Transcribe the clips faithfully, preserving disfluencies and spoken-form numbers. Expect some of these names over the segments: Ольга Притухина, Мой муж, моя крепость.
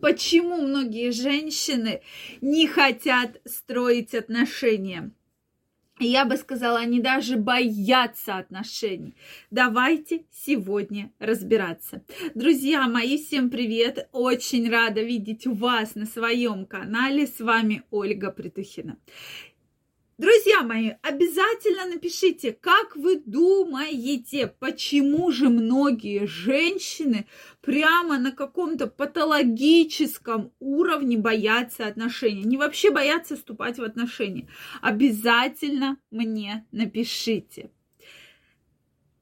Почему многие женщины не хотят строить отношения? Я бы сказала, они даже боятся отношений. Давайте сегодня разбираться. Друзья мои, всем привет! Очень рада видеть вас на своем канале. С вами Ольга Притухина. Друзья мои, обязательно напишите, как вы думаете, почему же многие женщины прямо на каком-то патологическом уровне боятся отношений, не вообще боятся вступать в отношения. Обязательно мне напишите.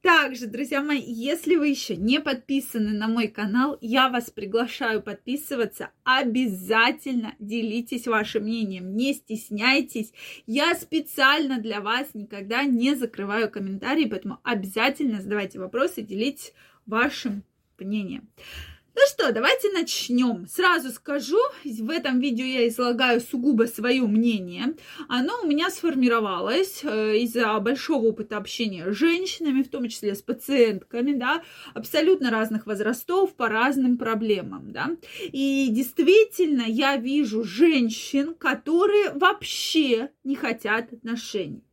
Также, друзья мои, если вы еще не подписаны на мой канал, я вас приглашаю подписываться. Обязательно делитесь вашим мнением, не стесняйтесь. Я специально для вас никогда не закрываю комментарии, поэтому обязательно задавайте вопросы, делитесь вашим мнением. Ну что, давайте начнем. Сразу скажу, в этом видео я излагаю сугубо свое мнение. Оно у меня сформировалось из-за большого опыта общения с женщинами, в том числе с пациентками, да, абсолютно разных возрастов, по разным проблемам, да. И действительно, я вижу женщин, которые вообще не хотят отношений.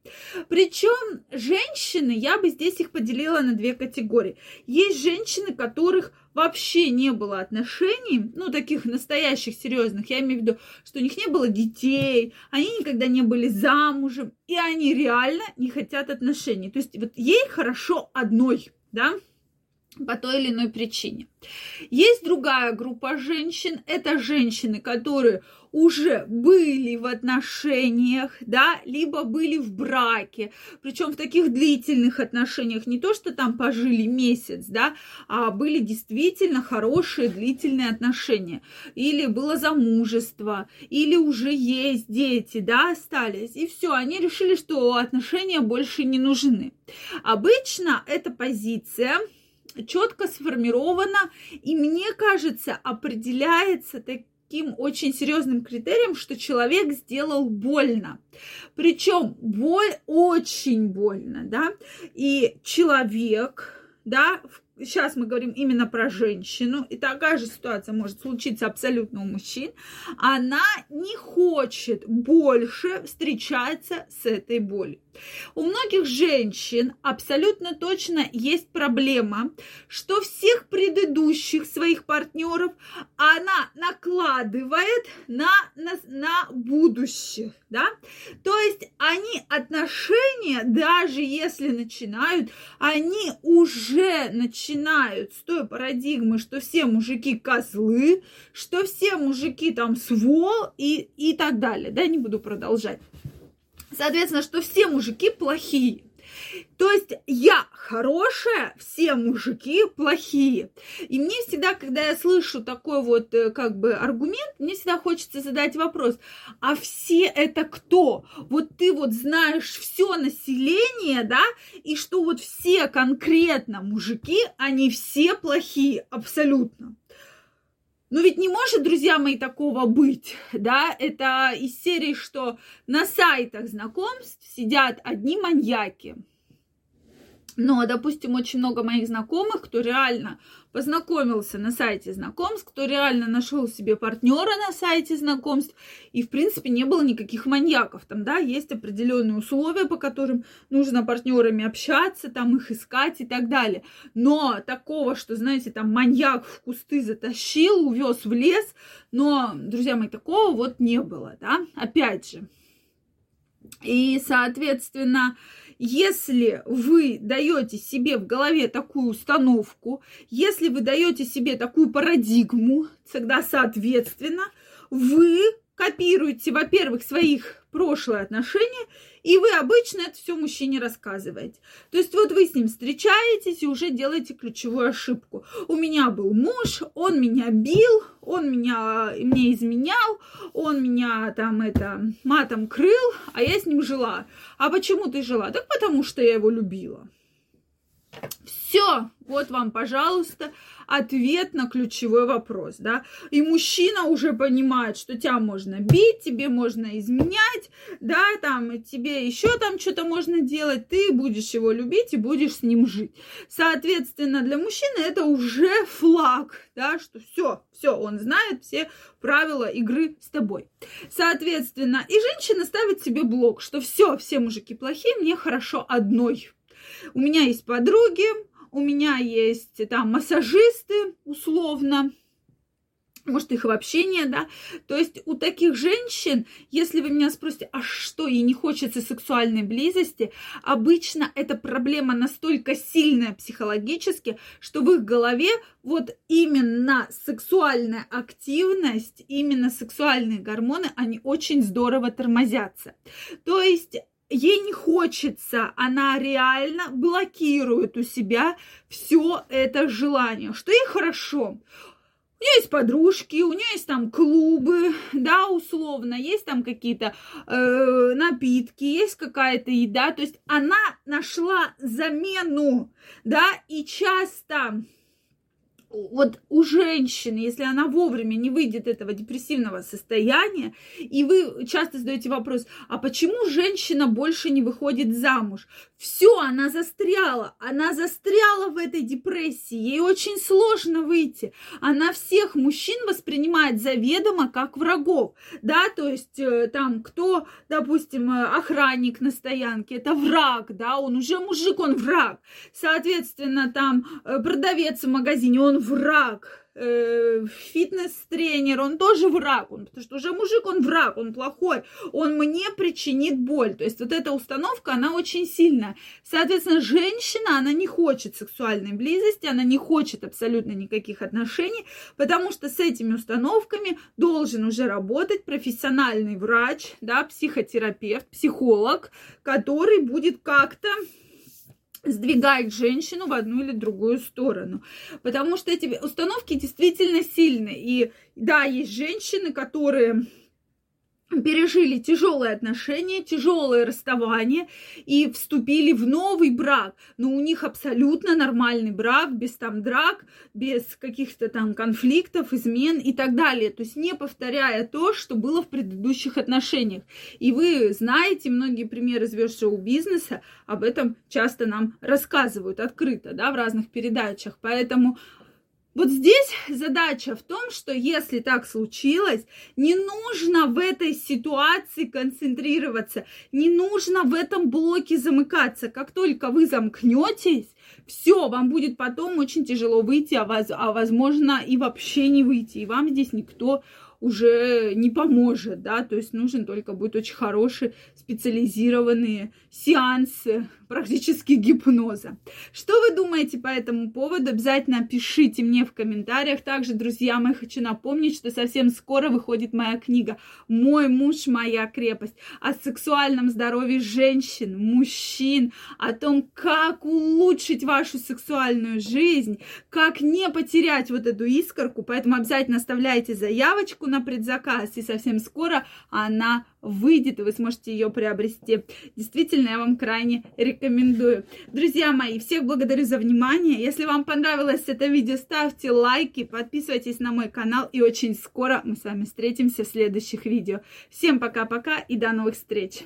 Причем женщины, я бы здесь их поделила на две категории. Есть женщины, которых вообще не было отношений, ну, таких настоящих, серьезных. Я имею в виду, что у них не было детей, они никогда не были замужем, и они реально не хотят отношений. То есть вот ей хорошо одной, да, по той или иной причине. Есть другая группа женщин, это женщины, которые уже были в отношениях, да, либо были в браке, причем в таких длительных отношениях, не то, что там пожили месяц, да, а были действительно хорошие длительные отношения, или было замужество, или уже есть дети, да, остались, и все, они решили, что отношения больше не нужны. Обычно эта позиция четко сформирована, и мне кажется, определяется таким очень серьезным критерием, что человек сделал больно. Причем боль очень больно, да, и человек, да, сейчас мы говорим именно про женщину, и такая же ситуация может случиться абсолютно у мужчин, она не хочет больше встречаться с этой болью. У многих женщин абсолютно точно есть проблема, что всех предыдущих своих партнеров она накладывает на, на, на будущих, да? То есть они отношения, даже если начинают, они уже начинают Начинают с той парадигмы, что все мужики козлы, что все мужики там свол и, и так далее. Да, не буду продолжать. Соответственно, что все мужики плохие. То есть я хорошая, все мужики плохие. И мне всегда, когда я слышу такой вот как бы аргумент, мне всегда хочется задать вопрос, а все это кто? Вот ты вот знаешь все население, да, и что вот все конкретно мужики, они все плохие, абсолютно. Но ведь не может, друзья мои, такого быть, да, это из серии, что на сайтах знакомств сидят одни маньяки. Но, допустим, очень много моих знакомых, кто реально познакомился на сайте знакомств, кто реально нашел себе партнера на сайте знакомств, и, в принципе, не было никаких маньяков. Там, да, есть определенные условия, по которым нужно партнерами общаться, там их искать и так далее. Но такого, что, знаете, там маньяк в кусты затащил, увез в лес, но, друзья мои, такого вот не было, да, опять же. И, соответственно, если вы даете себе в голове такую установку, если вы даете себе такую парадигму, тогда, соответственно, вы копируете, во-первых, своих прошлые отношения, и вы обычно это все мужчине рассказываете. То есть вот вы с ним встречаетесь и уже делаете ключевую ошибку. У меня был муж, он меня бил, он меня, мне изменял, он меня там это матом крыл, а я с ним жила. А почему ты жила? Так потому что я его любила. Все, вот вам, пожалуйста, ответ на ключевой вопрос, да. И мужчина уже понимает, что тебя можно бить, тебе можно изменять, да, там, тебе еще там что-то можно делать, ты будешь его любить и будешь с ним жить. Соответственно, для мужчины это уже флаг, да, что все, все, он знает все правила игры с тобой. Соответственно, и женщина ставит себе блок, что все, все мужики плохие, мне хорошо одной. У меня есть подруги, у меня есть там массажисты, условно, может, их вообще нет, да. То есть у таких женщин, если вы меня спросите, а что, ей не хочется сексуальной близости, обычно эта проблема настолько сильная психологически, что в их голове вот именно сексуальная активность, именно сексуальные гормоны, они очень здорово тормозятся. То есть ей не хочется, она реально блокирует у себя все это желание, что ей хорошо. У нее есть подружки, у нее есть там клубы, да, условно, есть там какие-то э, напитки, есть какая-то еда. То есть она нашла замену, да, и часто... Вот у женщины, если она вовремя не выйдет этого депрессивного состояния, и вы часто задаете вопрос, а почему женщина больше не выходит замуж? Все, она застряла, она застряла в этой депрессии, ей очень сложно выйти. Она всех мужчин воспринимает заведомо как врагов, да, то есть там кто, допустим, охранник на стоянке, это враг, да, он уже мужик, он враг. Соответственно, там продавец в магазине, он враг, фитнес-тренер, он тоже враг, он, потому что уже мужик, он враг, он плохой, он мне причинит боль. То есть вот эта установка, она очень сильная. Соответственно, женщина, она не хочет сексуальной близости, она не хочет абсолютно никаких отношений, потому что с этими установками должен уже работать профессиональный врач, да, психотерапевт, психолог, который будет как-то сдвигает женщину в одну или другую сторону. Потому что эти установки действительно сильны. И да, есть женщины, которые пережили тяжелые отношения, тяжелые расставания и вступили в новый брак. Но у них абсолютно нормальный брак, без там драк, без каких-то там конфликтов, измен и так далее. То есть не повторяя то, что было в предыдущих отношениях. И вы знаете, многие примеры звезд шоу-бизнеса об этом часто нам рассказывают открыто, да, в разных передачах. Поэтому вот здесь задача в том, что если так случилось, не нужно в этой ситуации концентрироваться, не нужно в этом блоке замыкаться. Как только вы замкнетесь, все, вам будет потом очень тяжело выйти, а, воз, а возможно и вообще не выйти, и вам здесь никто уже не поможет, да, то есть нужен только будет очень хороший специализированный сеанс практически гипноза. Что вы думаете по этому поводу? Обязательно пишите мне в комментариях. Также, друзья мои, хочу напомнить, что совсем скоро выходит моя книга «Мой муж, моя крепость», о сексуальном здоровье женщин, мужчин, о том, как улучшить вашу сексуальную жизнь, как не потерять вот эту искорку, поэтому обязательно оставляйте заявочку на предзаказ, и совсем скоро она выйдет, и вы сможете ее приобрести. Действительно, я вам крайне рекомендую. Друзья мои, всех благодарю за внимание. Если вам понравилось это видео, ставьте лайки, подписывайтесь на мой канал, и очень скоро мы с вами встретимся в следующих видео. Всем пока-пока и до новых встреч!